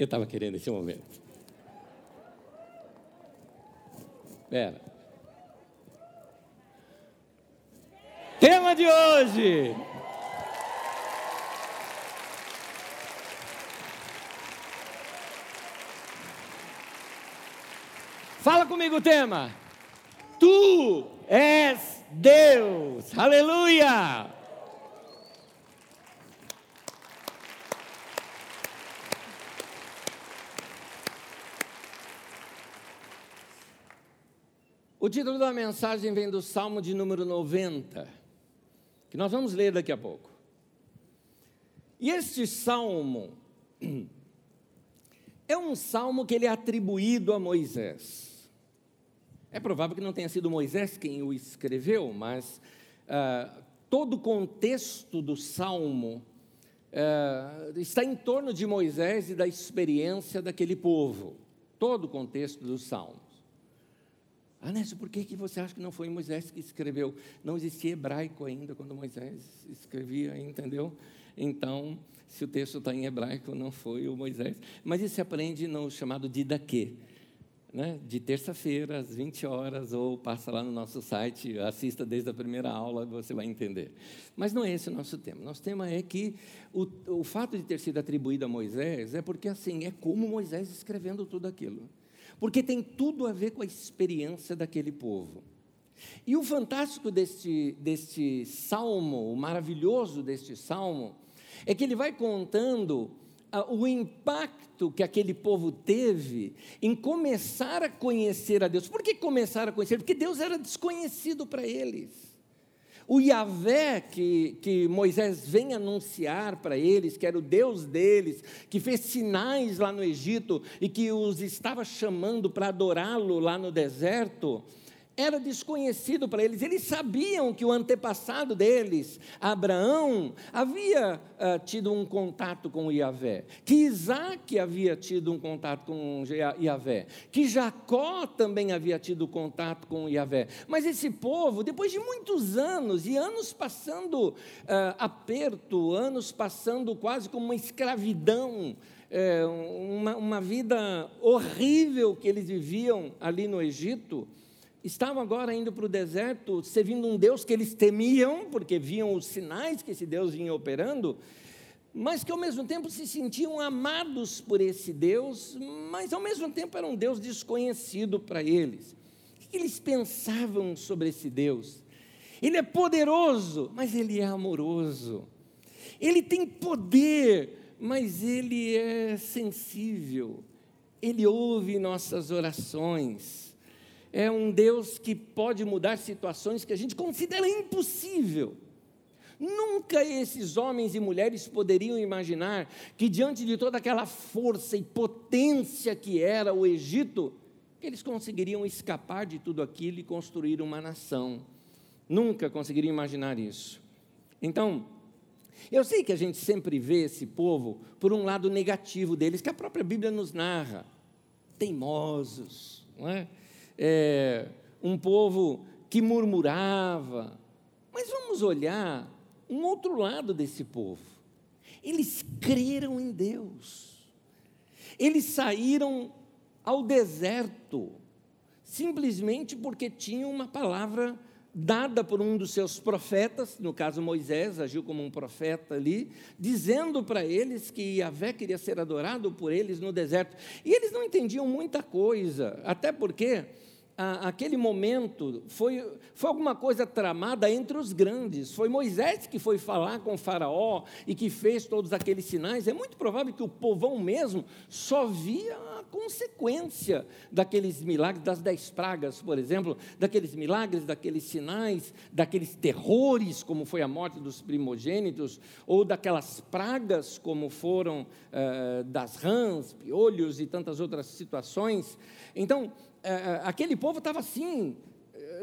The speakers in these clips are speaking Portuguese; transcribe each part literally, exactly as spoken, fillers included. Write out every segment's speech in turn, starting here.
Eu estava querendo esse momento. Pera. Tema de hoje. Fala comigo o tema. Tu és Deus. Aleluia. O título da mensagem vem do Salmo de número noventa, que nós vamos ler daqui a pouco. E este Salmo é um Salmo que ele é atribuído a Moisés. É provável que não tenha sido Moisés quem o escreveu, mas ah, todo o contexto do Salmo ah, está em torno de Moisés e da experiência daquele povo. Todo o contexto do Salmo. Ah, Nécio, por que, que você acha que não foi Moisés que escreveu? Não existia hebraico ainda quando Moisés escrevia, entendeu? Então, se o texto está em hebraico, não foi o Moisés. Mas isso se aprende no chamado Didaqué, né? De terça-feira, às vinte horas, ou passa lá no nosso site, assista desde a primeira aula, você vai entender. Mas não é esse o nosso tema. Nosso tema é que o, o fato de ter sido atribuído a Moisés é porque, assim, é como Moisés escrevendo tudo aquilo. Porque tem tudo a ver com a experiência daquele povo. E o fantástico deste, deste salmo, o maravilhoso deste salmo, é que ele vai contando ah, o impacto que aquele povo teve em começar a conhecer a Deus. Por que começar a conhecer? Porque Deus era desconhecido para eles. O Yahweh que, que Moisés vem anunciar para eles, que era o Deus deles, que fez sinais lá no Egito e que os estava chamando para adorá-lo lá no deserto, era desconhecido para eles. Eles sabiam que o antepassado deles, Abraão, havia uh, tido um contato com o Yahweh, que Isaque havia tido um contato com o Yahweh, que Jacó também havia tido contato com o Yahweh. Mas esse povo, depois de muitos anos, e anos passando uh, aperto, anos passando quase como uma escravidão, é, uma, uma vida horrível que eles viviam ali no Egito, estavam agora indo para o deserto, servindo um Deus que eles temiam, porque viam os sinais que esse Deus vinha operando, mas que ao mesmo tempo se sentiam amados por esse Deus, mas ao mesmo tempo era um Deus desconhecido para eles. O que eles pensavam sobre esse Deus? Ele é poderoso, mas ele é amoroso. Ele tem poder, mas ele é sensível. Ele ouve nossas orações. É um Deus que pode mudar situações que a gente considera impossível. Nunca esses homens e mulheres poderiam imaginar que, diante de toda aquela força e potência que era o Egito, eles conseguiriam escapar de tudo aquilo e construir uma nação. Nunca conseguiriam imaginar isso. Então, eu sei que a gente sempre vê esse povo por um lado negativo deles, que a própria Bíblia nos narra. Teimosos, não é? É, um povo que murmurava, mas vamos olhar um outro lado desse povo. Eles creram em Deus, eles saíram ao deserto, simplesmente porque tinham uma palavra dada por um dos seus profetas, no caso Moisés, agiu como um profeta ali, dizendo para eles que Yahvé queria ser adorado por eles no deserto, e eles não entendiam muita coisa, até porque aquele momento foi, foi alguma coisa tramada entre os grandes. Foi Moisés que foi falar com o faraó e que fez todos aqueles sinais. É muito provável que o povão mesmo só via a consequência daqueles milagres, das dez pragas, por exemplo, daqueles milagres, daqueles sinais, daqueles terrores, como foi a morte dos primogênitos, ou daquelas pragas, como foram eh, das rãs, piolhos e tantas outras situações. Então, aquele povo estava assim,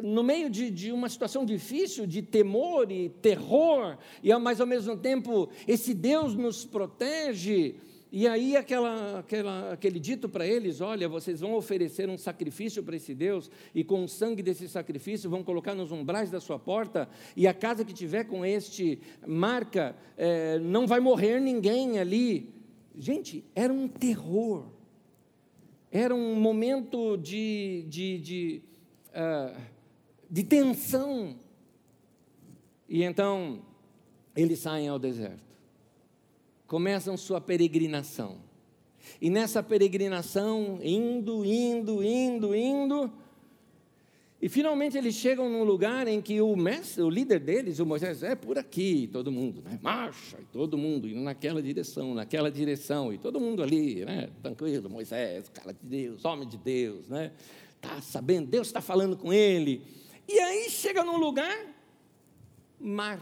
no meio de, de uma situação difícil, de temor e terror, e mas ao mesmo tempo, esse Deus nos protege, e aí aquela, aquela, aquele dito para eles, olha, vocês vão oferecer um sacrifício para esse Deus, e com o sangue desse sacrifício vão colocar nos umbrais da sua porta, e a casa que tiver com este marca, é, não vai morrer ninguém ali. Gente, era um terror, era um momento de, de, de, uh, de tensão, e então eles saem ao deserto, começam sua peregrinação, e nessa peregrinação, indo, indo, indo, indo, e finalmente eles chegam num lugar em que o mestre, o líder deles, o Moisés, é por aqui, todo mundo, né? Marcha, e todo mundo indo naquela direção, naquela direção, e todo mundo ali, né? Tranquilo, Moisés, cara de Deus, homem de Deus, né? Tá sabendo, Deus está falando com ele. E aí chega num lugar, mar.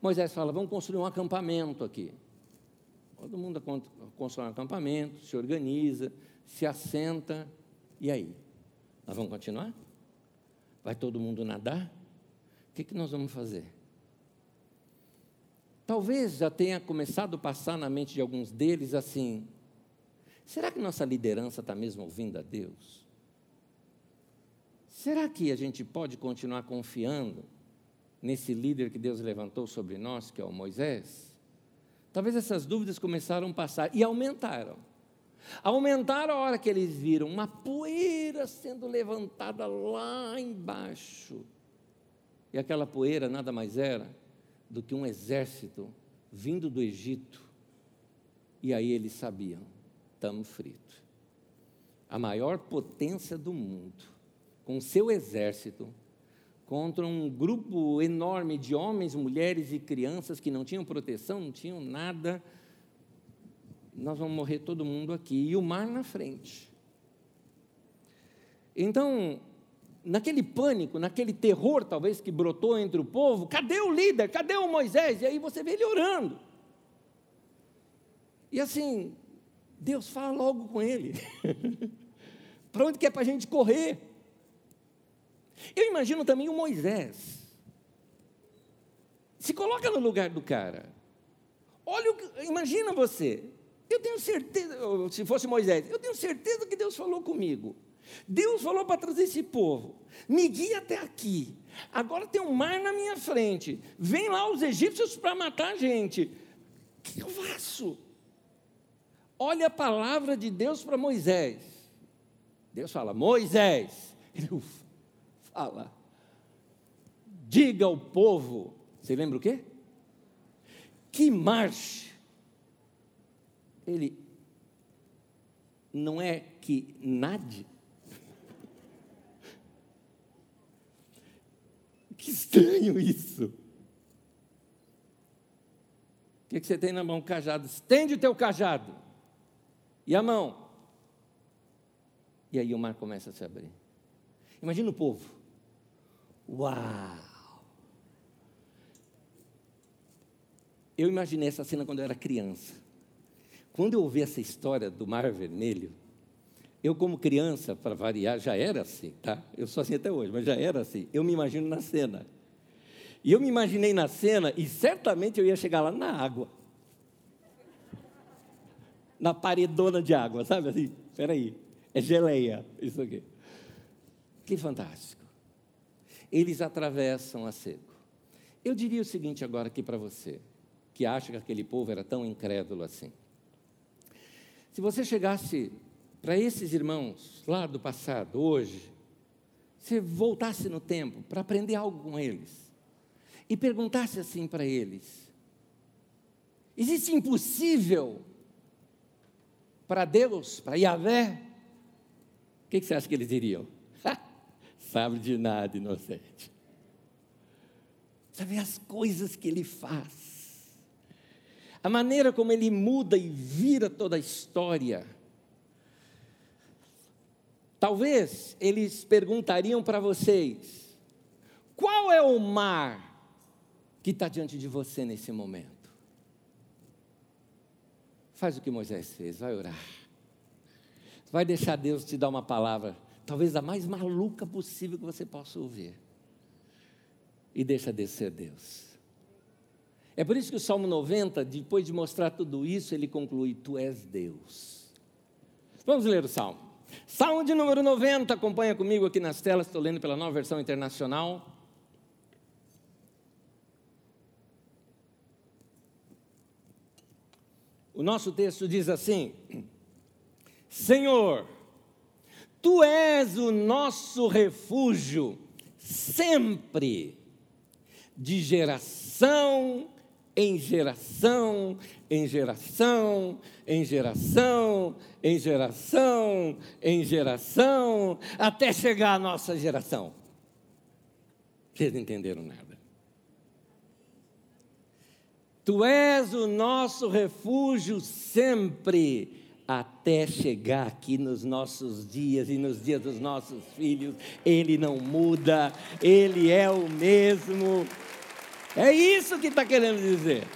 Moisés fala, vamos construir um acampamento aqui. Todo mundo constrói um acampamento, se organiza, se assenta, e aí? Nós vamos continuar? Vai todo mundo nadar? O que, que nós vamos fazer? Talvez já tenha começado a passar na mente de alguns deles assim, será que nossa liderança está mesmo ouvindo a Deus? Será que a gente pode continuar confiando nesse líder que Deus levantou sobre nós, que é o Moisés? Talvez essas dúvidas começaram a passar e aumentaram. Aumentaram a hora que eles viram uma poeira sendo levantada lá embaixo. E aquela poeira nada mais era do que um exército vindo do Egito. E aí eles sabiam, estamos fritos. A maior potência do mundo, com seu exército, contra um grupo enorme de homens, mulheres e crianças que não tinham proteção, não tinham nada. Nós vamos morrer todo mundo aqui, e o mar na frente. Então, naquele pânico, naquele terror talvez que brotou entre o povo, cadê o líder, cadê o Moisés? E aí você vê ele orando, e assim, Deus fala logo com ele, para onde que é para a gente correr? Eu imagino também o Moisés, se coloca no lugar do cara, olha, o que, imagina você, eu tenho certeza, se fosse Moisés, eu tenho certeza que Deus falou comigo, Deus falou para trazer esse povo, me guia até aqui, agora tem um mar na minha frente, vem lá os egípcios para matar a gente, o que eu faço? Olha a palavra de Deus para Moisés, Deus fala, Moisés, ele fala, diga ao povo, você lembra o quê? Que marche. Ele, não é que nade? Que estranho isso. O que, que você tem na mão? Cajado. Estende o teu cajado. E a mão. E aí o mar começa a se abrir. Imagina o povo. Uau! Eu imaginei essa cena quando eu era criança. Quando eu ouvi essa história do Mar Vermelho, eu como criança, para variar, já era assim, tá? Eu sou assim até hoje, mas já era assim. Eu me imagino na cena. E eu me imaginei na cena e certamente eu ia chegar lá na água. Na paredona de água, sabe assim? Espera aí, é geleia, isso aqui. Que fantástico. Eles atravessam a seco. Eu diria o seguinte agora aqui para você, que acha que aquele povo era tão incrédulo assim. Se você chegasse para esses irmãos lá do passado, hoje, se voltasse no tempo para aprender algo com eles, e perguntasse assim para eles, existe impossível para Deus, para Yahvé? O que, que você acha que eles diriam? Sabe de nada, inocente. Sabe as coisas que ele faz. A maneira como ele muda e vira toda a história. Talvez eles perguntariam para vocês, qual é o mar que está diante de você nesse momento? Faz o que Moisés fez, vai orar. Vai deixar Deus te dar uma palavra, talvez a mais maluca possível que você possa ouvir. E deixa descer Deus. É por isso que o Salmo noventa, depois de mostrar tudo isso, ele conclui, tu és Deus. Vamos ler o Salmo. Salmo de número noventa, acompanha comigo aqui nas telas, estou lendo pela Nova Versão Internacional. O nosso texto diz assim: Senhor, Tu és o nosso refúgio sempre, de geração em geração, em geração, em geração, em geração, em geração, até chegar à nossa geração. Vocês não entenderam nada. Tu és o nosso refúgio sempre, até chegar aqui nos nossos dias e nos dias dos nossos filhos. Ele não muda, Ele é o mesmo. É isso que está querendo dizer.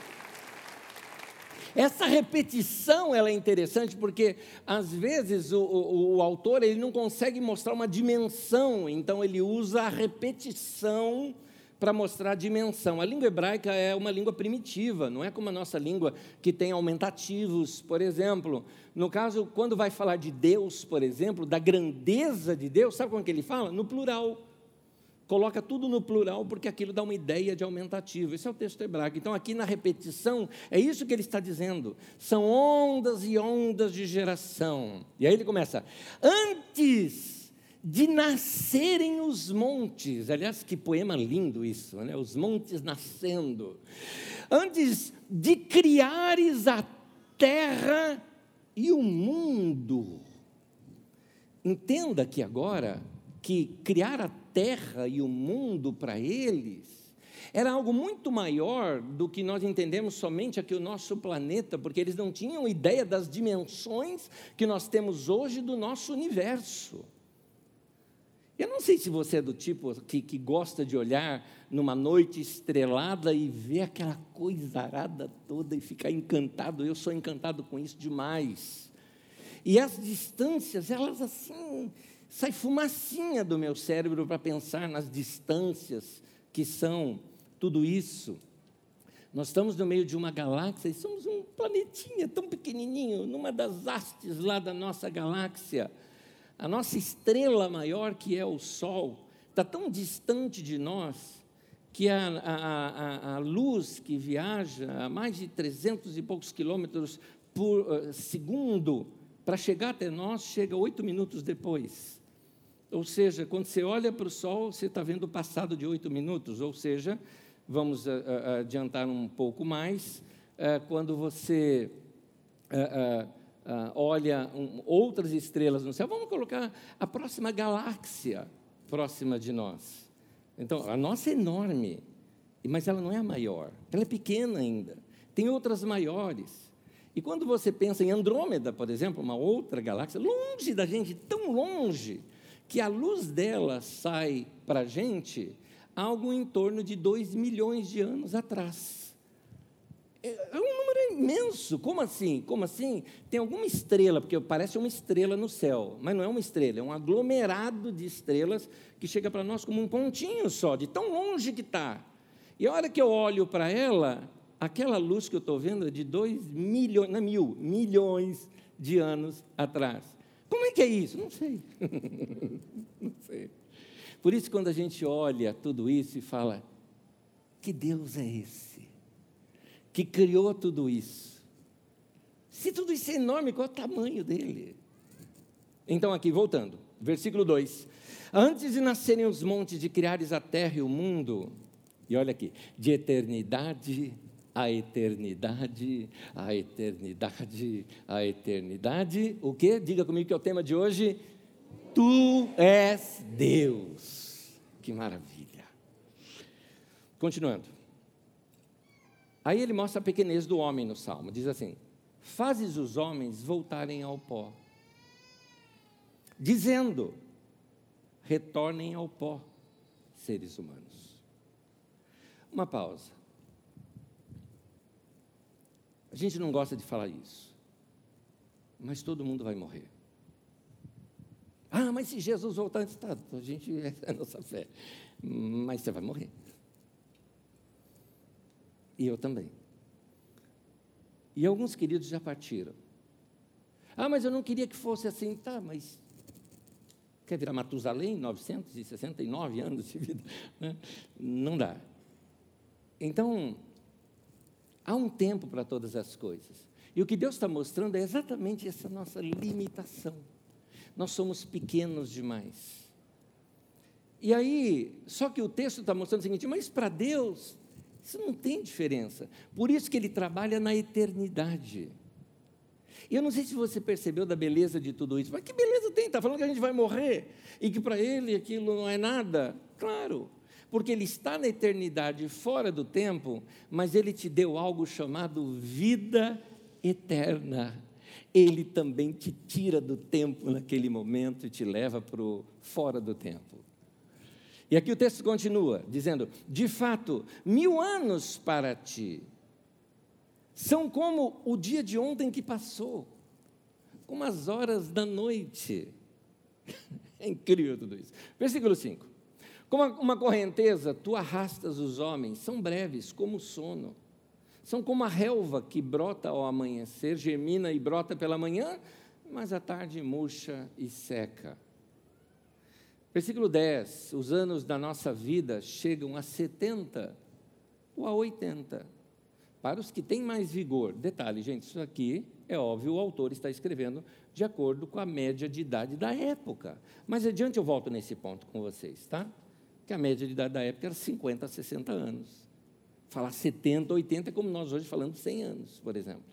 Essa repetição ela é interessante porque, às vezes, o, o, o autor ele não consegue mostrar uma dimensão, então ele usa a repetição para mostrar a dimensão. A língua hebraica é uma língua primitiva, não é como a nossa língua que tem aumentativos, por exemplo. No caso, quando vai falar de Deus, por exemplo, da grandeza de Deus, sabe como que ele fala? No plural. Coloca tudo no plural, porque aquilo dá uma ideia de aumentativo. Esse é o texto hebraico. Então, aqui na repetição, é isso que ele está dizendo. São ondas e ondas de geração. E aí ele começa. Antes de nascerem os montes. Aliás, que poema lindo isso, né? Os montes nascendo. Antes de criares a terra e o mundo. Entenda que agora que criar a terra e o mundo para eles era algo muito maior do que nós entendemos somente aqui o nosso planeta, porque eles não tinham ideia das dimensões que nós temos hoje do nosso universo. Eu não sei se você é do tipo que, que gosta de olhar numa noite estrelada e ver aquela coisarada toda e ficar encantado. Eu sou encantado com isso demais. E as distâncias, elas assim... Sai fumacinha do meu cérebro para pensar nas distâncias que são tudo isso. Nós estamos no meio de uma galáxia e somos um planetinha tão pequenininho, numa das hastes lá da nossa galáxia. A nossa estrela maior, que é o Sol, está tão distante de nós que a, a, a, a luz que viaja a mais de trezentos e poucos quilômetros por uh, segundo para chegar até nós, chega oito minutos depois. Ou seja, quando você olha para o Sol, você está vendo o passado de oito minutos. Ou seja, vamos a, a, adiantar um pouco mais, é, quando você a, a, a, olha um, outras estrelas no céu, vamos colocar a próxima galáxia próxima de nós. Então, a nossa é enorme, mas ela não é a maior, ela é pequena ainda. Tem outras maiores. E quando você pensa em Andrômeda, por exemplo, uma outra galáxia, longe da gente, tão longe, que a luz dela sai para a gente algo em torno de dois milhões de anos atrás. É um número imenso. Como assim? Como assim? Tem alguma estrela, porque parece uma estrela no céu, mas não é uma estrela, é um aglomerado de estrelas que chega para nós como um pontinho só, de tão longe que está. E a hora que eu olho para ela... Aquela luz que eu estou vendo é de dois milhões, não é mil, milhões de anos atrás. Como é que é isso? Não sei. Não sei. Por isso, quando a gente olha tudo isso e fala, que Deus é esse? Que criou tudo isso? Se tudo isso é enorme, qual é o tamanho dele? Então, aqui, voltando, versículo dois. Antes de nascerem os montes, de criares a terra e o mundo, e olha aqui, de eternidade... A eternidade, a eternidade, a eternidade. O quê? Diga comigo que é o tema de hoje. Tu és Deus. Que maravilha. Continuando. Aí ele mostra a pequenez do homem no Salmo. Diz assim, fazes os homens voltarem ao pó, dizendo, retornem ao pó, seres humanos. Uma pausa. A gente não gosta de falar isso, mas todo mundo vai morrer. Ah, mas se Jesus voltar antes, tá, a gente é a nossa fé, mas você vai morrer. E eu também. E alguns queridos já partiram. Ah, mas eu não queria que fosse assim, tá, mas quer virar Matusalém, novecentos e sessenta e nove anos de vida? Não dá. Então... Há um tempo para todas as coisas. E o que Deus está mostrando é exatamente essa nossa limitação. Nós somos pequenos demais. E aí, só que o texto está mostrando o seguinte: mas para Deus, isso não tem diferença. Por isso que Ele trabalha na eternidade. E eu não sei se você percebeu da beleza de tudo isso, mas que beleza tem? Está falando que a gente vai morrer e que para Ele aquilo não é nada? Claro, porque Ele está na eternidade, fora do tempo, mas Ele te deu algo chamado vida eterna. Ele também te tira do tempo naquele momento e te leva para o fora do tempo. E aqui o texto continua, dizendo: de fato, mil anos para ti são como o dia de ontem que passou, como as horas da noite. É incrível tudo isso. Versículo cinco. Como uma correnteza, tu arrastas os homens, são breves, como o sono. São como a relva que brota ao amanhecer, germina e brota pela manhã, mas à tarde murcha e seca. Versículo dez, os anos da nossa vida chegam a setenta ou a oitenta, para os que têm mais vigor. Detalhe, gente, isso aqui é óbvio, o autor está escrevendo de acordo com a média de idade da época. Mas adiante eu volto nesse ponto com vocês, tá? Que a média de idade da época era cinquenta a sessenta anos. Falar setenta, oitenta é como nós hoje falamos cem anos, por exemplo.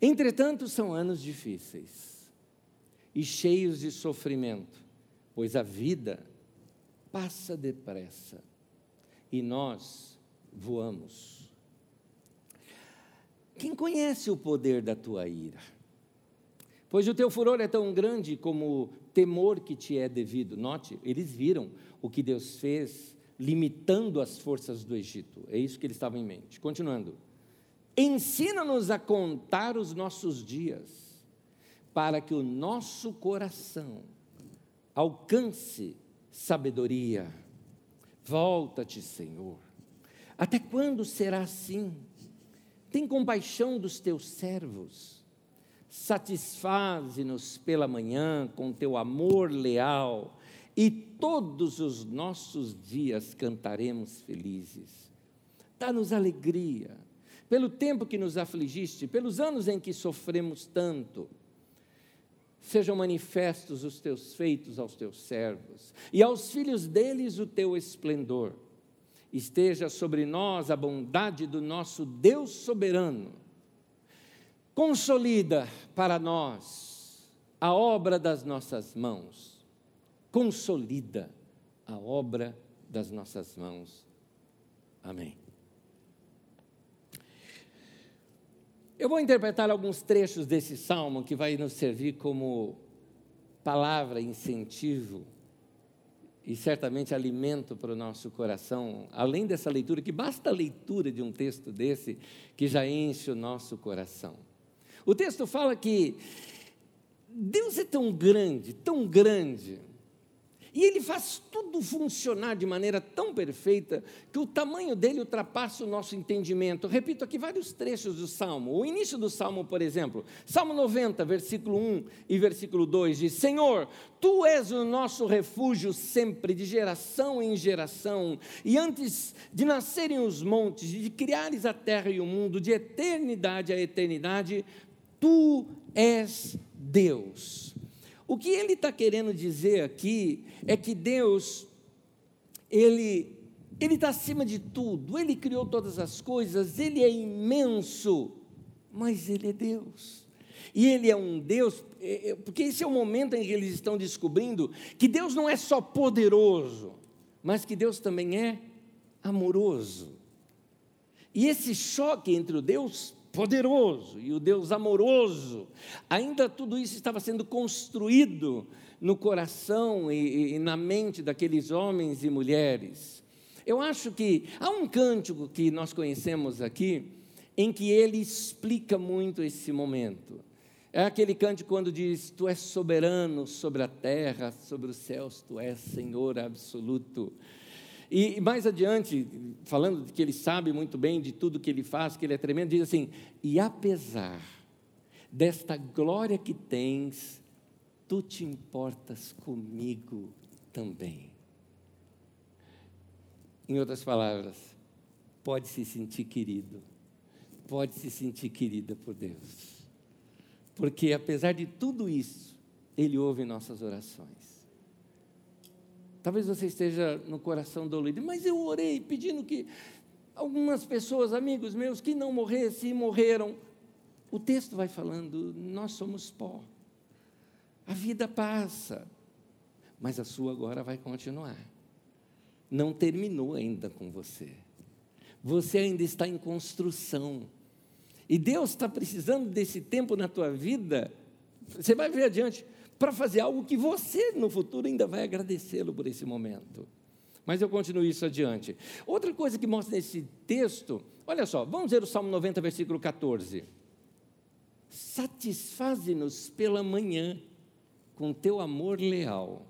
Entretanto, são anos difíceis e cheios de sofrimento, pois a vida passa depressa e nós voamos. Quem conhece o poder da tua ira? Pois o teu furor é tão grande como o temor que te é devido. Note, eles viram o que Deus fez limitando as forças do Egito. É isso que eles estavam em mente. Continuando. Ensina-nos a contar os nossos dias, para que o nosso coração alcance sabedoria. Volta-te, Senhor. Até quando será assim? Tem compaixão dos teus servos. Satisfaze-nos pela manhã com teu amor leal, e todos os nossos dias cantaremos felizes. Dá-nos alegria, pelo tempo que nos afligiste, pelos anos em que sofremos tanto. Sejam manifestos os teus feitos aos teus servos, e aos filhos deles o teu esplendor. Esteja sobre nós a bondade do nosso Deus soberano. Consolida para nós a obra das nossas mãos. Consolida a obra das nossas mãos. Amém. Eu vou interpretar alguns trechos desse salmo que vai nos servir como palavra, incentivo e certamente alimento para o nosso coração, além dessa leitura, que basta a leitura de um texto desse que já enche o nosso coração. O texto fala que Deus é tão grande, tão grande, e Ele faz tudo funcionar de maneira tão perfeita que o tamanho dele ultrapassa o nosso entendimento. Repito aqui vários trechos do Salmo. O início do Salmo, por exemplo, Salmo noventa, versículo um e versículo dois, diz: Senhor, Tu és o nosso refúgio sempre, de geração em geração, e antes de nascerem os montes, de criares a terra e o mundo, de eternidade a eternidade, Tu és Deus. O que ele está querendo dizer aqui é que Deus, ele ele está acima de tudo, Ele criou todas as coisas, Ele é imenso, mas Ele é Deus. E Ele é um Deus, porque esse é o momento em que eles estão descobrindo que Deus não é só poderoso, mas que Deus também é amoroso. E esse choque entre o Deus poderoso e o Deus amoroso, ainda tudo isso estava sendo construído no coração e, e na mente daqueles homens e mulheres. Eu acho que há um cântico que nós conhecemos aqui, em que ele explica muito esse momento. É aquele cântico quando diz: Tu és soberano sobre a terra, sobre os céus, Tu és Senhor absoluto. E mais adiante, falando que ele sabe muito bem de tudo que ele faz, que ele é tremendo, diz assim: e apesar desta glória que tens, tu te importas comigo também. Em outras palavras, pode se sentir querido, pode se sentir querida por Deus, porque apesar de tudo isso, Ele ouve nossas orações. Talvez você esteja no coração dolorido, mas eu orei pedindo que algumas pessoas, amigos meus, que não morressem e morreram. O texto vai falando, nós somos pó, a vida passa, mas a sua agora vai continuar, não terminou ainda com você, você ainda está em construção, e Deus está precisando desse tempo na tua vida, você vai ver adiante, para fazer algo que você no futuro ainda vai agradecê-lo por esse momento, mas eu continuo isso adiante. Outra coisa que mostra nesse texto, olha só, vamos ver o Salmo noventa, versículo catorze, satisfaze-nos pela manhã com teu amor leal,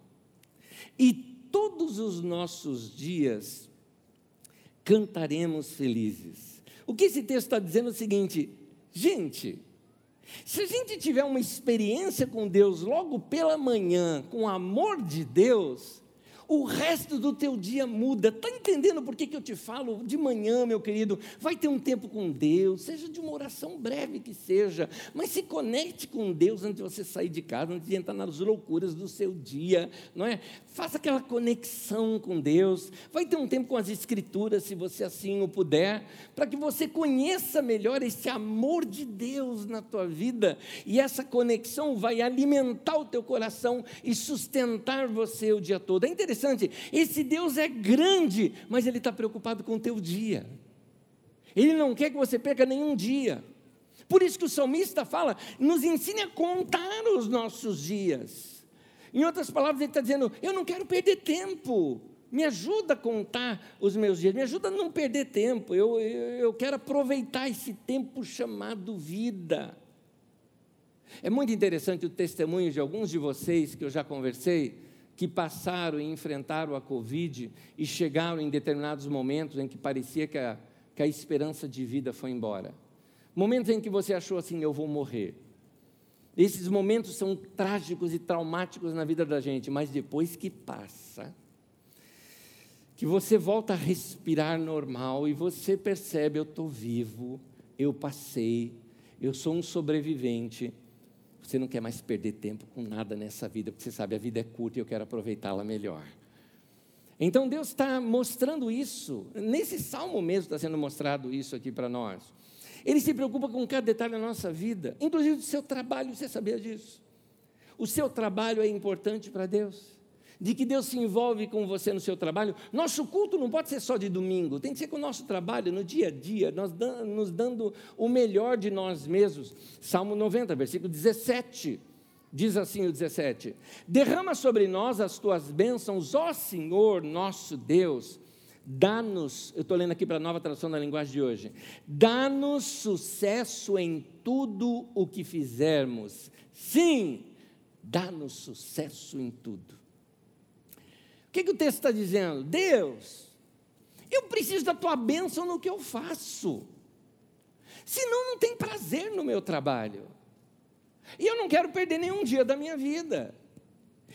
e todos os nossos dias cantaremos felizes. O que esse texto está dizendo é o seguinte, gente, se a gente tiver uma experiência com Deus logo pela manhã, com o amor de Deus, o resto do teu dia muda. Está entendendo por que, que eu te falo de manhã, meu querido? Vai ter um tempo com Deus, seja de uma oração breve que seja, mas se conecte com Deus antes de você sair de casa, antes de entrar nas loucuras do seu dia, não é? Faça aquela conexão com Deus. Vai ter um tempo com as Escrituras, se você assim o puder, para que você conheça melhor esse amor de Deus na tua vida, e essa conexão vai alimentar o teu coração e sustentar você o dia todo. É interessante. Esse Deus é grande, mas Ele está preocupado com o teu dia, Ele não quer que você perca nenhum dia, por isso que o salmista fala, nos ensine a contar os nossos dias, em outras palavras ele está dizendo, eu não quero perder tempo, me ajuda a contar os meus dias, me ajuda a não perder tempo, eu, eu, eu quero aproveitar esse tempo chamado vida. É muito interessante o testemunho de alguns de vocês que eu já conversei, que passaram e enfrentaram a Covid e chegaram em determinados momentos em que parecia que a, que a esperança de vida foi embora. Momentos em que você achou assim, eu vou morrer. Esses momentos são trágicos e traumáticos na vida da gente, mas depois que passa, que você volta a respirar normal e você percebe, eu estou vivo, eu passei, eu sou um sobrevivente. Você não quer mais perder tempo com nada nessa vida, porque você sabe, a vida é curta e eu quero aproveitá-la melhor. Então Deus está mostrando isso, nesse salmo mesmo está sendo mostrado isso aqui para nós. Ele se preocupa com cada detalhe da nossa vida, inclusive do seu trabalho, você sabia disso? O seu trabalho é importante para Deus, de que Deus se envolve com você no seu trabalho. Nosso culto não pode ser só de domingo, tem que ser com o nosso trabalho, no dia a dia, nós dan- nos dando o melhor de nós mesmos. Salmo noventa, versículo dezessete, diz assim o dezessete, derrama sobre nós as tuas bênçãos, ó Senhor nosso Deus, dá-nos, eu estou lendo aqui para a nova tradução da linguagem de hoje, dá-nos sucesso em tudo o que fizermos, sim, dá-nos sucesso em tudo. O que, que o texto está dizendo? Deus, eu preciso da tua bênção no que eu faço, senão não tem prazer no meu trabalho, e eu não quero perder nenhum dia da minha vida,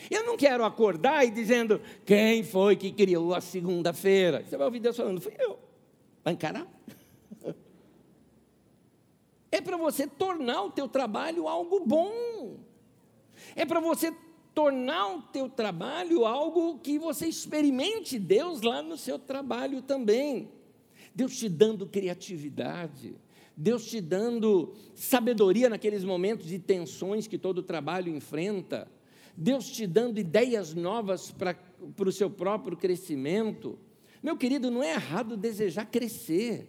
eu não quero acordar e dizendo, quem foi que criou a segunda-feira? Você vai ouvir Deus falando, fui eu, vai encarar? É para você tornar o teu trabalho algo bom, é para você tornar o teu trabalho algo que você experimente Deus lá no seu trabalho também, Deus te dando criatividade, Deus te dando sabedoria naqueles momentos de tensões que todo trabalho enfrenta, Deus te dando ideias novas para o seu próprio crescimento. Meu querido, não é errado desejar crescer,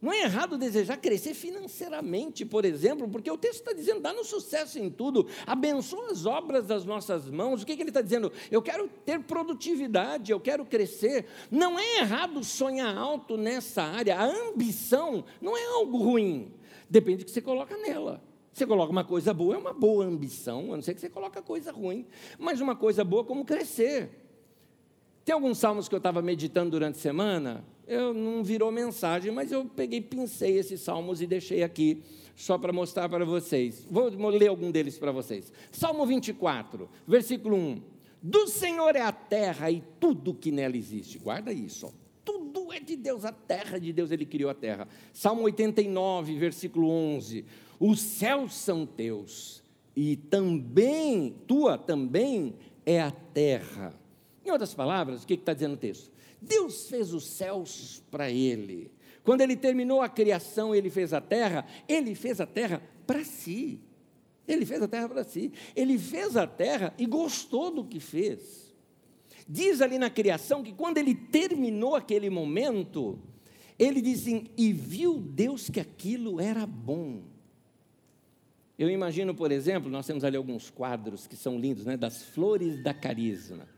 não é errado desejar crescer financeiramente, por exemplo, porque o texto está dizendo, dá-nos sucesso em tudo, abençoa as obras das nossas mãos. O que, que ele está dizendo? Eu quero ter produtividade, eu quero crescer. Não é errado sonhar alto nessa área, a ambição não é algo ruim, depende do que você coloca nela. Você coloca uma coisa boa, é uma boa ambição, a não ser que você coloque coisa ruim, mas uma coisa boa como crescer. Tem alguns salmos que eu estava meditando durante a semana, eu não virou mensagem, mas eu peguei, pincei esses salmos e deixei aqui, só para mostrar para vocês. Vou ler algum deles para vocês. Salmo vinte e quatro, versículo um. Do Senhor é a terra e tudo que nela existe. Guarda isso, ó. Tudo tudo é de Deus, a terra é de Deus, Ele criou a terra. Salmo oitenta e nove, versículo onze, os céus são teus, e também, tua também é a terra. Em outras palavras, o que está dizendo o texto? Deus fez os céus para Ele. Quando Ele terminou a criação, Ele fez a terra, Ele fez a terra para si. Ele fez a terra para si. Ele fez a terra e gostou do que fez. Diz ali na criação que quando Ele terminou aquele momento, Ele diz assim, e viu Deus que aquilo era bom. Eu imagino, por exemplo, nós temos ali alguns quadros que são lindos, né, das flores da Carisma.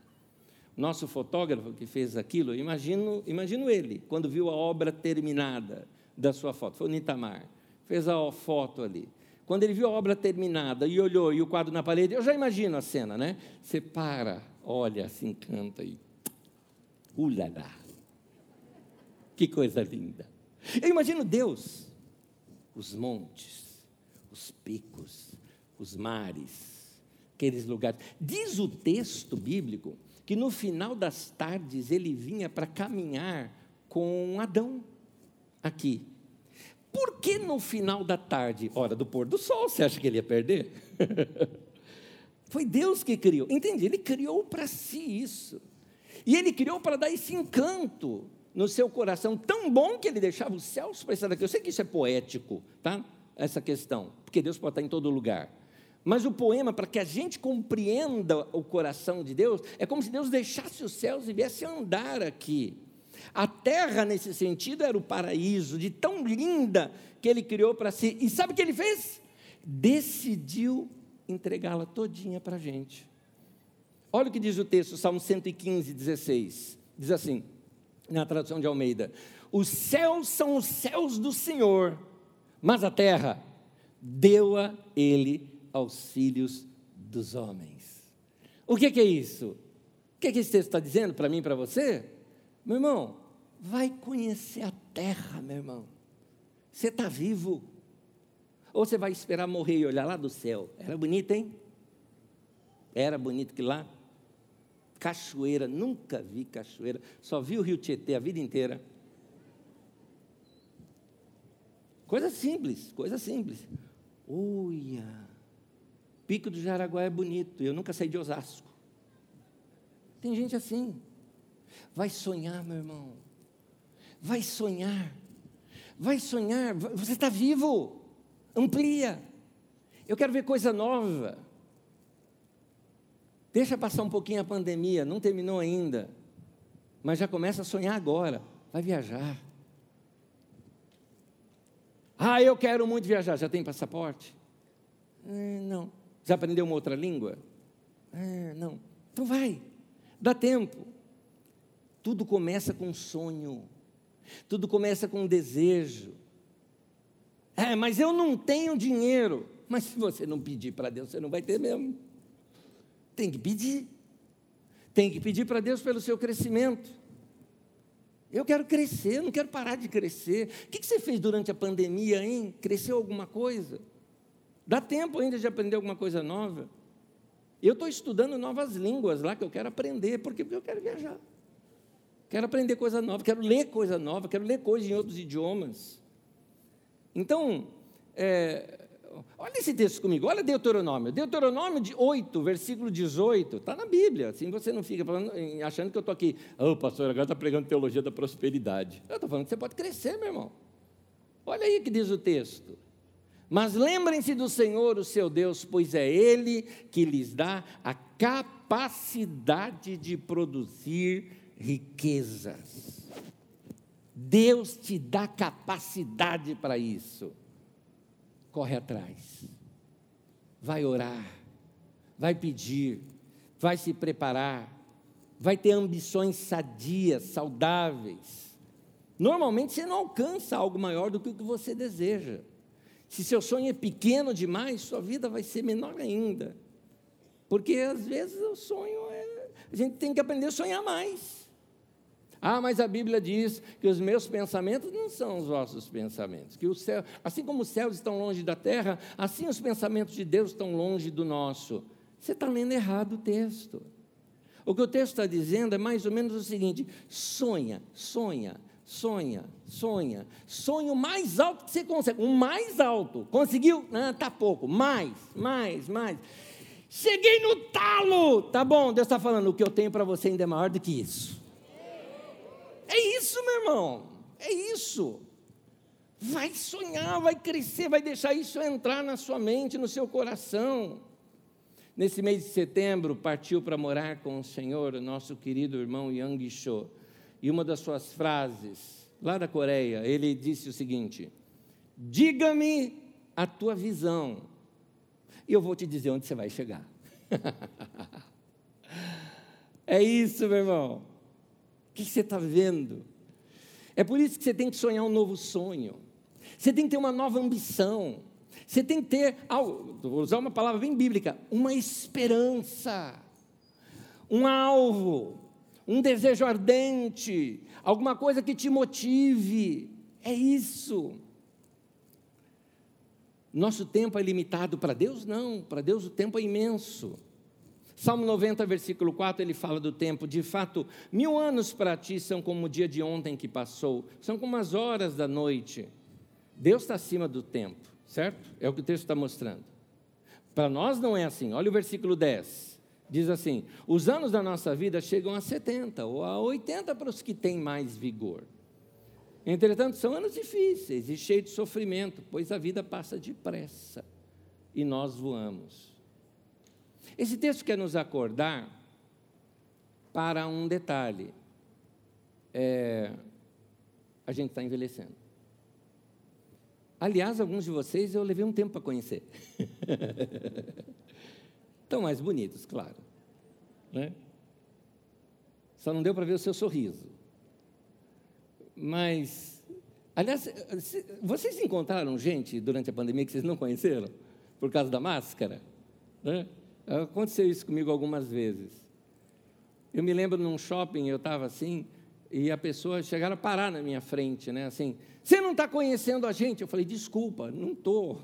Nosso fotógrafo que fez aquilo, imagino, imagino ele, quando viu a obra terminada da sua foto, foi o Nintamar, fez a foto ali. Quando ele viu a obra terminada e olhou, e o quadro na parede, eu já imagino a cena, né? Você para, olha, se encanta e... ulalá! Que coisa linda! Eu imagino Deus, os montes, os picos, os mares, aqueles lugares. Diz o texto bíblico que no final das tardes ele vinha para caminhar com Adão aqui. Por que no final da tarde? Hora do pôr do sol, você acha que ele ia perder? Foi Deus que criou, entende? Ele criou para si isso. E ele criou para dar esse encanto no seu coração, tão bom que ele deixava os céus para estar aqui. Eu sei que isso é poético, tá? Essa questão, porque Deus pode estar em todo lugar. Mas o poema, para que a gente compreenda o coração de Deus, é como se Deus deixasse os céus e viesse andar aqui. A terra, nesse sentido, era o paraíso, de tão linda que Ele criou para si. E sabe o que Ele fez? Decidiu entregá-la todinha para a gente. Olha o que diz o texto, Salmo cento e quinze, dezesseis. Diz assim, na tradução de Almeida, os céus são os céus do Senhor, mas a terra deu-a Ele aos filhos dos homens. O que é isso? O que é que esse texto está dizendo para mim e para você? Meu irmão, vai conhecer a terra, meu irmão. Você está vivo. Ou você vai esperar morrer e olhar lá do céu? Era bonito, hein? Era bonito que lá, cachoeira, nunca vi cachoeira, só vi o Rio Tietê a vida inteira. Coisa simples, coisa simples. Olha, Pico do Jaraguá é bonito, eu nunca saí de Osasco. Tem gente assim. Vai sonhar, meu irmão. Vai sonhar. Vai sonhar. Você está vivo. Amplia. Eu quero ver coisa nova. Deixa passar um pouquinho a pandemia. Não terminou ainda. Mas já começa a sonhar agora. Vai viajar. Ah, eu quero muito viajar. Já tem passaporte? É, não. Já aprendeu uma outra língua? É, não. Então vai. Dá tempo. Tudo começa com um sonho, tudo começa com um desejo. É, mas eu não tenho dinheiro. Mas se você não pedir para Deus, você não vai ter mesmo. Tem que pedir. Tem que pedir para Deus pelo seu crescimento. Eu quero crescer, não quero parar de crescer. O que você fez durante a pandemia, hein? Cresceu alguma coisa? Dá tempo ainda de aprender alguma coisa nova? Eu estou estudando novas línguas lá que eu quero aprender, porque eu quero viajar. Quero aprender coisa nova, quero ler coisa nova, quero ler coisas em outros idiomas. Então, é, olha esse texto comigo, olha Deuteronômio. Deuteronômio oito, versículo dezoito, está na Bíblia. Assim você não fica falando, achando que eu estou aqui, oh, pastor, agora está pregando teologia da prosperidade. Eu estou falando que você pode crescer, meu irmão. Olha aí o que diz o texto. Mas lembrem-se do Senhor, o seu Deus, pois é Ele que lhes dá a capacidade de produzir riquezas. Deus te dá capacidade para isso. Corre atrás. Vai orar. Vai pedir. Vai se preparar. Vai ter ambições sadias, saudáveis. Normalmente você não alcança algo maior do que o que você deseja. Se seu sonho é pequeno demais, sua vida vai ser menor ainda. Porque às vezes o sonho é... a gente tem que aprender a sonhar mais. Ah, mas a Bíblia diz que os meus pensamentos não são os vossos pensamentos, que o céu, assim como os céus estão longe da terra, assim os pensamentos de Deus estão longe do nosso. Você está lendo errado o texto. O que o texto está dizendo é mais ou menos o seguinte, sonha, sonha, Sonha, sonha, sonha o mais alto que você consegue, o mais alto, conseguiu? Ah, tá pouco, mais, mais, mais, cheguei no talo, tá bom, Deus está falando, o que eu tenho para você ainda é maior do que isso, é isso meu irmão, é isso, vai sonhar, vai crescer, vai deixar isso entrar na sua mente, no seu coração. Nesse mês de setembro, partiu para morar com o Senhor, o nosso querido irmão Yang Cho. E uma das suas frases, lá da Coreia, ele disse o seguinte: diga-me a tua visão, e eu vou te dizer onde você vai chegar. É isso, meu irmão. O que você está vendo? É por isso que você tem que sonhar um novo sonho. Você tem que ter uma nova ambição. Você tem que ter, vou usar uma palavra bem bíblica, uma esperança, um alvo, um desejo ardente, alguma coisa que te motive, é isso. Nosso tempo é limitado, para Deus não, para Deus o tempo é imenso. Salmo noventa, versículo quatro, ele fala do tempo, de fato, mil anos para ti são como o dia de ontem que passou, são como as horas da noite. Deus está acima do tempo, certo? É o que o texto está mostrando. Para nós não é assim, olha o versículo dez. Diz assim, os anos da nossa vida chegam a setenta ou a oitenta para os que têm mais vigor. Entretanto, são anos difíceis e cheios de sofrimento, pois a vida passa depressa e nós voamos. Esse texto quer nos acordar para um detalhe. É, a gente está envelhecendo. Aliás, alguns de vocês eu levei um tempo para conhecer. Estão mais bonitos, claro, né? Só não deu para ver o seu sorriso, mas, aliás, vocês encontraram gente durante a pandemia que vocês não conheceram, por causa da máscara, né? Aconteceu isso comigo algumas vezes. Eu me lembro num shopping, eu estava assim, e a pessoa chegaram a parar na minha frente, né, assim, você não está conhecendo a gente? Eu falei, desculpa, não estou.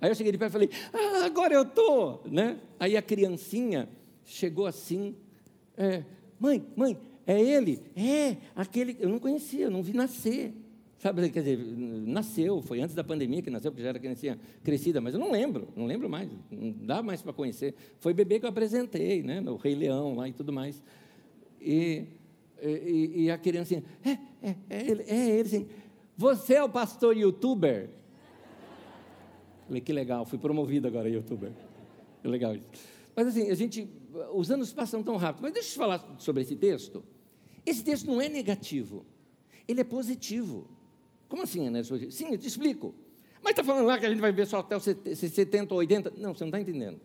Aí eu cheguei de perto e falei, ah, agora eu estou, né? Aí a criancinha chegou assim, é, mãe, mãe, é ele? É, aquele, eu não conhecia, eu não vi nascer, sabe, quer dizer, nasceu, foi antes da pandemia que nasceu, porque já era criancinha crescida, mas eu não lembro, não lembro mais, não dá mais para conhecer, foi bebê que eu apresentei, né, o Rei Leão lá e tudo mais, e... E, e a criança assim, é, é, é, ele, é ele assim, você é o pastor youtuber? Falei, que legal, fui promovido agora youtuber, que legal isso. Mas assim, a gente, os anos passam tão rápido, mas deixa eu te falar sobre esse texto. Esse texto não é negativo, ele é positivo. Como assim, né? Sim, eu te explico, mas está falando lá que a gente vai ver só até os setenta ou oitenta, não, você não está entendendo.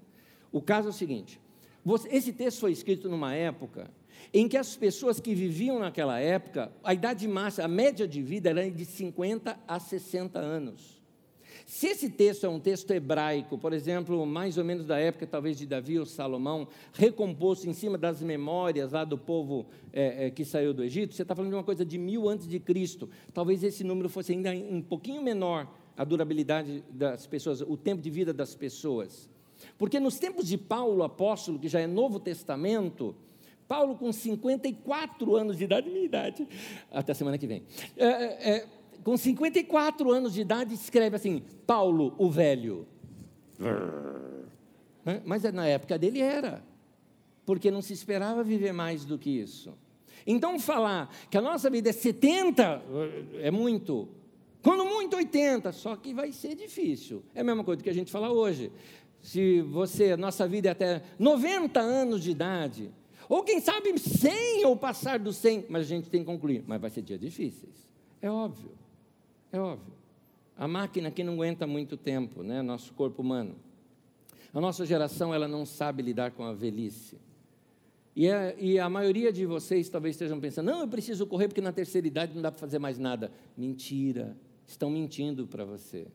O caso é o seguinte, você, esse texto foi escrito numa época em que as pessoas que viviam naquela época, a idade máxima, a média de vida era de cinquenta a sessenta anos. Se esse texto é um texto hebraico, por exemplo, mais ou menos da época, talvez de Davi ou Salomão, recomposto em cima das memórias lá do povo é, é, que saiu do Egito, você está falando de uma coisa de mil antes de Cristo, talvez esse número fosse ainda um pouquinho menor, a durabilidade das pessoas, o tempo de vida das pessoas. Porque nos tempos de Paulo, apóstolo, que já é Novo Testamento, Paulo, com cinquenta e quatro anos de idade, minha idade, até semana que vem, é, é, com cinquenta e quatro anos de idade, escreve assim, Paulo, o velho. É, mas na época dele era, porque não se esperava viver mais do que isso. Então, falar que a nossa vida é setenta, é muito. Quando muito, oitenta, só que vai ser difícil. É a mesma coisa que a gente fala hoje. Se você, a nossa vida é até noventa anos de idade, ou quem sabe cem, ou passar dos cem, mas a gente tem que concluir, mas vai ser dias difíceis, é óbvio, é óbvio, a máquina aqui não aguenta muito tempo, né? Nosso corpo humano, a nossa geração, ela não sabe lidar com a velhice, e a, e a maioria de vocês talvez estejam pensando, não, eu preciso correr porque na terceira idade não dá para fazer mais nada, mentira, estão mentindo para você,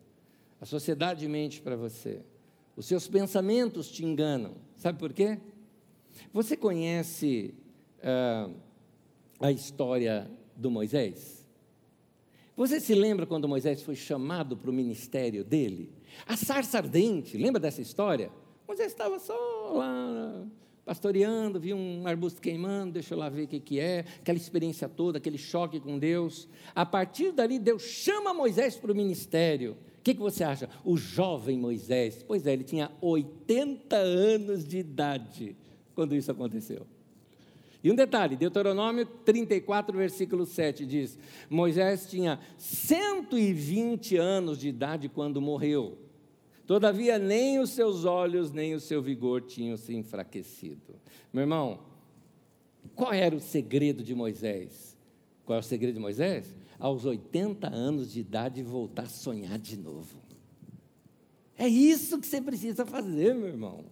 a sociedade mente para você, os seus pensamentos te enganam, sabe por quê? Você conhece ah, a história do Moisés? Você se lembra quando Moisés foi chamado para o ministério dele? A sarça ardente, lembra dessa história? Moisés estava só lá pastoreando, vi um arbusto queimando, deixa eu lá ver o que, que é, aquela experiência toda, aquele choque com Deus. A partir dali, Deus chama Moisés para o ministério. O que, que você acha? O jovem Moisés, pois é, ele tinha oitenta anos de idade quando isso aconteceu. E um detalhe, Deuteronômio trinta e quatro, versículo sete diz, Moisés tinha cento e vinte anos de idade quando morreu. Todavia, nem os seus olhos, nem o seu vigor tinham se enfraquecido. Meu irmão, qual era o segredo de Moisés? Qual é o segredo de Moisés? Aos oitenta anos de idade, voltar a sonhar de novo. É isso que você precisa fazer, meu irmão.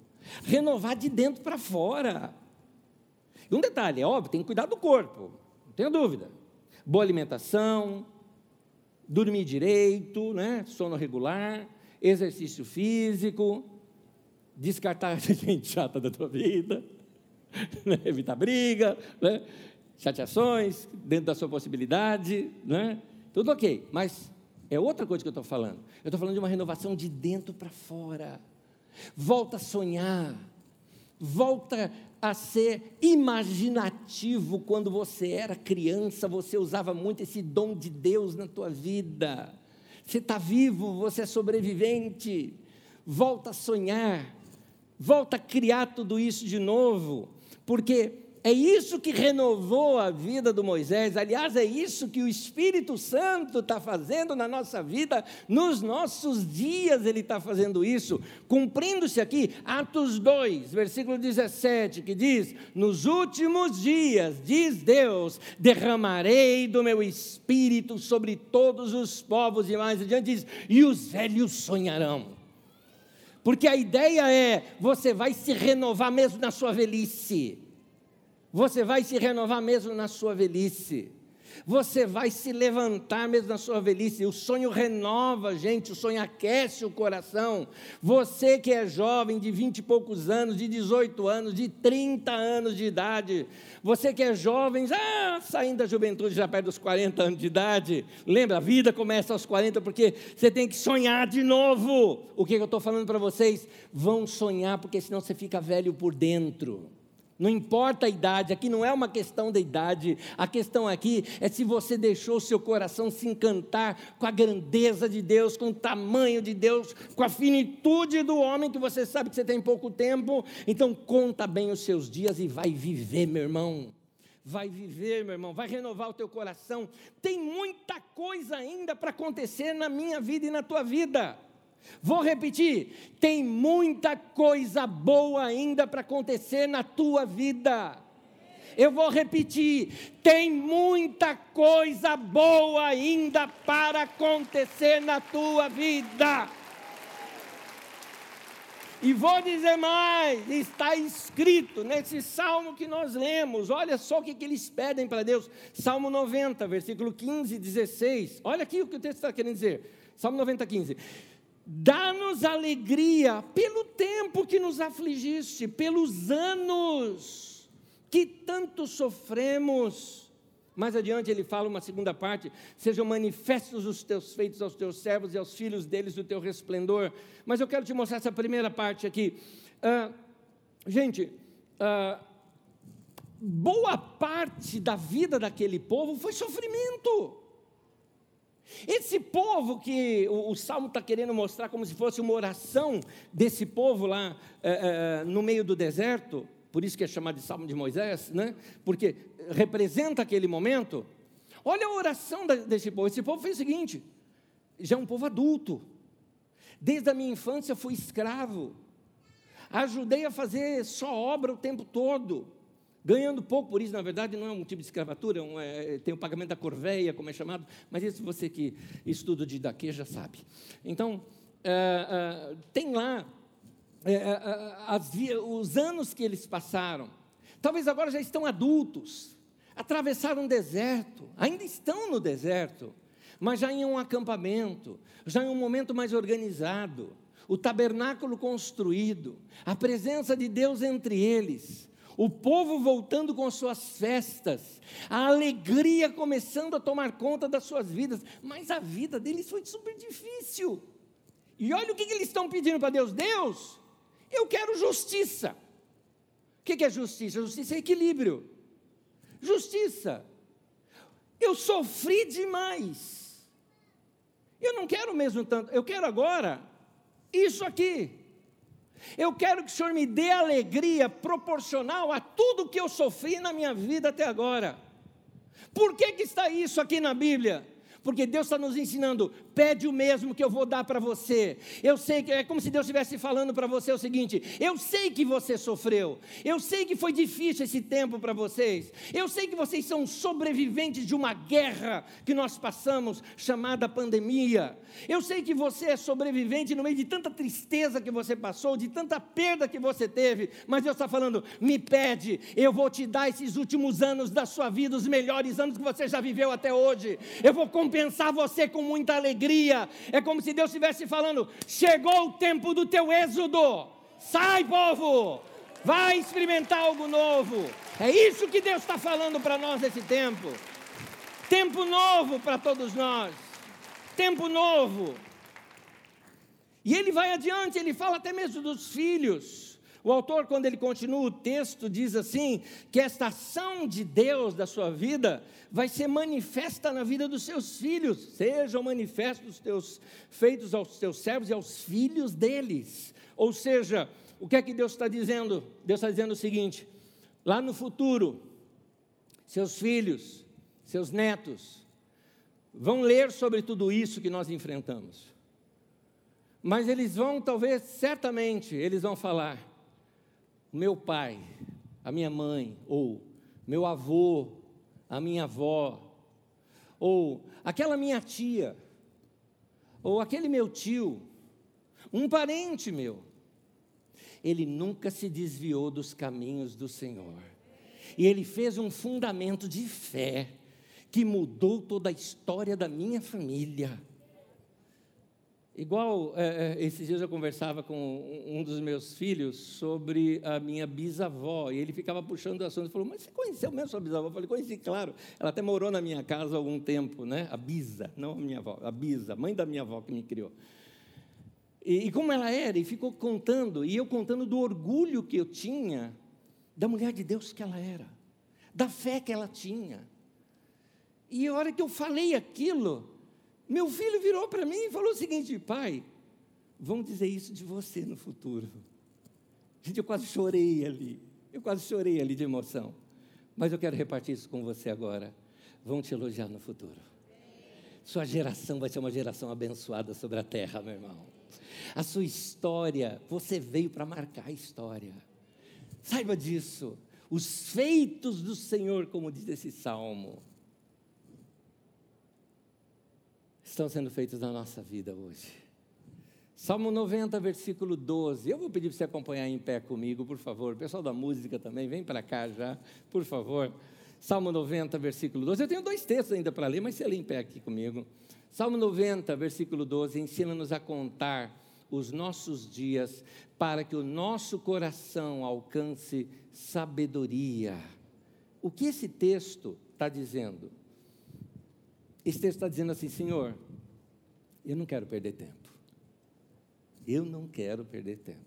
Renovar de dentro para fora. E um detalhe, é óbvio, tem que cuidar do corpo, não tenho dúvida. Boa alimentação, dormir direito, né? Sono regular, exercício físico, descartar gente chata da tua vida, né? Evitar briga, né? Chateações dentro da sua possibilidade, né? Tudo ok, mas é outra coisa que eu estou falando. Eu estou falando de uma renovação de dentro para fora. Volta a sonhar, volta a ser imaginativo. Quando você era criança, você usava muito esse dom de Deus na tua vida. Você está vivo, você é sobrevivente, volta a sonhar, volta a criar tudo isso de novo, porque é isso que renovou a vida do Moisés. Aliás, é isso que o Espírito Santo está fazendo na nossa vida, nos nossos dias ele está fazendo isso, cumprindo-se aqui, Atos dois, versículo dezessete, que diz, nos últimos dias, diz Deus, derramarei do meu Espírito sobre todos os povos, e mais adiante diz, e os velhos sonharão. Porque a ideia é, você vai se renovar mesmo na sua velhice, você vai se renovar mesmo na sua velhice, você vai se levantar mesmo na sua velhice, o sonho renova a gente, o sonho aquece o coração. Você que é jovem, de vinte e poucos anos, de dezoito anos, de trinta anos de idade, você que é jovem, ah, saindo da juventude já perto dos quarenta anos de idade, lembra, a vida começa aos quarenta, porque você tem que sonhar de novo. O que eu estou falando para vocês? Vão sonhar, porque senão você fica velho por dentro. Não importa a idade, aqui não é uma questão da idade, a questão aqui é se você deixou o seu coração se encantar com a grandeza de Deus, com o tamanho de Deus, com a finitude do homem, que você sabe que você tem pouco tempo. Então conta bem os seus dias e vai viver, meu irmão, vai viver, meu irmão, vai renovar o teu coração. Tem muita coisa ainda para acontecer na minha vida e na tua vida. Vou repetir, tem muita coisa boa ainda para acontecer na tua vida. Eu vou repetir, tem muita coisa boa ainda para acontecer na tua vida. E vou dizer mais, está escrito nesse salmo que nós lemos, olha só o que, que eles pedem para Deus. Salmo noventa, versículo quinze, dezesseis, olha aqui o que o texto está querendo dizer. Salmo noventa, quinze. Dá-nos alegria pelo tempo que nos afligiste, pelos anos que tanto sofremos. Mais adiante ele fala uma segunda parte, sejam manifestos os teus feitos aos teus servos e aos filhos deles do teu resplendor. Mas eu quero te mostrar essa primeira parte aqui. Ah, gente, ah, boa parte da vida daquele povo foi sofrimento. Esse povo que o, o Salmo está querendo mostrar como se fosse uma oração desse povo lá é, é, no meio do deserto, por isso que é chamado de Salmo de Moisés, né? Porque representa aquele momento. Olha a oração da, desse povo. Esse povo fez o seguinte, já é um povo adulto, desde a minha infância fui escravo, ajudei a fazer só obra o tempo todo, ganhando pouco por isso. Na verdade, não é um tipo de escravatura, é um, é, tem o pagamento da corveia, como é chamado, mas isso você que estuda de Didaqué já sabe. Então, é, é, tem lá é, é, as, os anos que eles passaram, talvez agora já estão adultos, atravessaram um deserto, ainda estão no deserto, mas já em um acampamento, já em um momento mais organizado, o tabernáculo construído, a presença de Deus entre eles, o povo voltando com suas festas, a alegria começando a tomar conta das suas vidas, mas a vida deles foi super difícil. E olha o que eles estão pedindo para Deus: Deus, eu quero justiça, que, que é justiça? Justiça é equilíbrio, justiça, eu sofri demais, eu não quero mesmo tanto, eu quero agora isso aqui, eu quero que o Senhor me dê alegria proporcional a tudo que eu sofri na minha vida até agora. Por que que está isso aqui na Bíblia? Porque Deus está nos ensinando, pede o mesmo que eu vou dar para você. Eu sei que é como se Deus estivesse falando para você o seguinte: eu sei que você sofreu, eu sei que foi difícil esse tempo para vocês, eu sei que vocês são sobreviventes de uma guerra que nós passamos, chamada pandemia, eu sei que você é sobrevivente no meio de tanta tristeza que você passou, de tanta perda que você teve, mas Deus está falando, me pede, eu vou te dar esses últimos anos da sua vida, os melhores anos que você já viveu até hoje, eu vou compensar você com muita alegria. É como se Deus estivesse falando, chegou o tempo do teu êxodo, sai povo, vai experimentar algo novo. É isso que Deus está falando para nós nesse tempo, tempo novo para todos nós, tempo novo. E ele vai adiante, ele fala até mesmo dos filhos. O autor, quando ele continua o texto, diz assim, que esta ação de Deus da sua vida vai ser manifesta na vida dos seus filhos. Sejam manifestos os teus feitos aos teus servos e aos filhos deles. Ou seja, o que é que Deus está dizendo? Deus está dizendo o seguinte, lá no futuro, seus filhos, seus netos, vão ler sobre tudo isso que nós enfrentamos. Mas eles vão, talvez, certamente, eles vão falar, meu pai, a minha mãe, ou meu avô, a minha avó, ou aquela minha tia, ou aquele meu tio, um parente meu, ele nunca se desviou dos caminhos do Senhor, e ele fez um fundamento de fé, que mudou toda a história da minha família. Igual, é, esses dias eu conversava com um dos meus filhos sobre a minha bisavó, e ele ficava puxando o assunto, e falou, mas você conheceu mesmo a sua bisavó? Eu falei, conheci, claro, ela até morou na minha casa há algum tempo, né? A bisa, não a minha avó, a bisa, mãe da minha avó que me criou. E, e como ela era, e ficou contando, e eu contando do orgulho que eu tinha, da mulher de Deus que ela era, da fé que ela tinha. E a hora que eu falei aquilo, meu filho virou para mim e falou o seguinte, pai, vão dizer isso de você no futuro. Gente, eu quase chorei ali, eu quase chorei ali de emoção, mas eu quero repartir isso com você agora, vão te elogiar no futuro, sua geração vai ser uma geração abençoada sobre a terra, meu irmão, a sua história, você veio para marcar a história, saiba disso, os feitos do Senhor, como diz esse salmo, estão sendo feitos na nossa vida hoje. Salmo noventa, versículo doze, eu vou pedir para você acompanhar em pé comigo, por favor, o pessoal da música também, vem para cá já, por favor, Salmo noventa, versículo doze, eu tenho dois textos ainda para ler, mas você lê em pé aqui comigo, Salmo noventa, versículo doze, ensina-nos a contar os nossos dias, para que o nosso coração alcance sabedoria. O que esse texto está dizendo? Esse texto está dizendo assim, Senhor, eu não quero perder tempo, eu não quero perder tempo,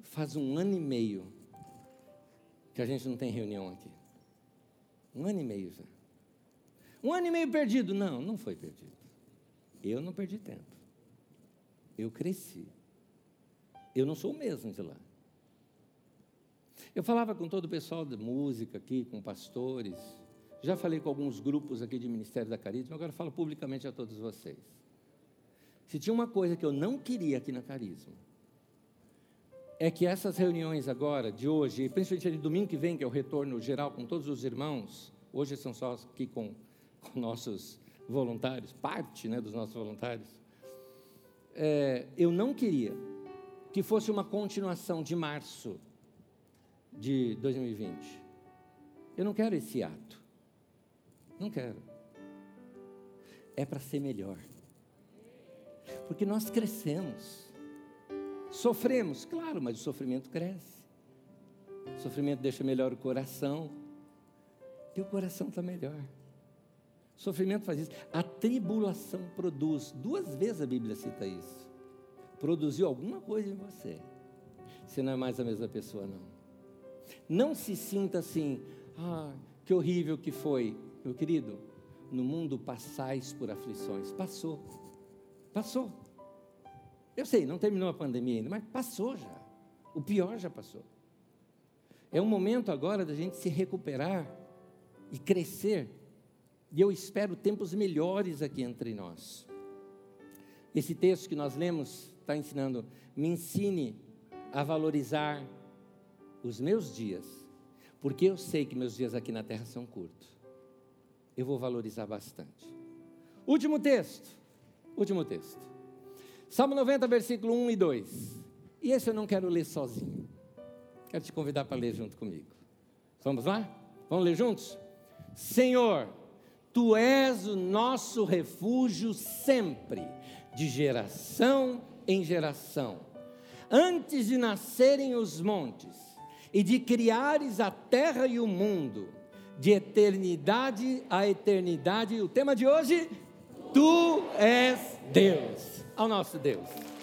faz um ano e meio que a gente não tem reunião aqui, um ano e meio já, um ano e meio perdido, não, não foi perdido, eu não perdi tempo, eu cresci, eu não sou o mesmo de lá, eu falava com todo o pessoal de música aqui, com pastores, já falei com alguns grupos aqui de Ministério da Carisma, agora falo publicamente a todos vocês. Se tinha uma coisa que eu não queria aqui na Carisma, é que essas reuniões agora, de hoje, e principalmente de domingo que vem, que é o retorno geral com todos os irmãos, hoje são só aqui com, com nossos voluntários, parte, né, dos nossos voluntários, é, eu não queria que fosse uma continuação de março de dois mil e vinte. Eu não quero esse ato. Não quero. É para ser melhor. Porque nós crescemos. Sofremos, claro, mas o sofrimento cresce. O sofrimento deixa melhor o coração. Teu coração está melhor. O sofrimento faz isso. A tribulação produz. Duas vezes a Bíblia cita isso. Produziu alguma coisa em você. Você não é mais a mesma pessoa, não. Não se sinta assim, ah, que horrível que foi. Meu querido, no mundo passais por aflições. Passou, passou. Eu sei, não terminou a pandemia ainda, mas passou já. O pior já passou. É um momento agora da gente se recuperar e crescer. E eu espero tempos melhores aqui entre nós. Esse texto que nós lemos está ensinando, me ensine a valorizar os meus dias, porque eu sei que meus dias aqui na terra são curtos. Eu vou valorizar bastante. Último texto, último texto. Salmo noventa, versículo um e dois. E esse eu não quero ler sozinho. Quero te convidar para ler junto comigo. Vamos lá? Vamos ler juntos? Senhor, Tu és o nosso refúgio sempre, de geração em geração. Antes de nascerem os montes, e de criares a terra e o mundo, de eternidade a eternidade. O tema de hoje, Tu és Deus, ao nosso Deus.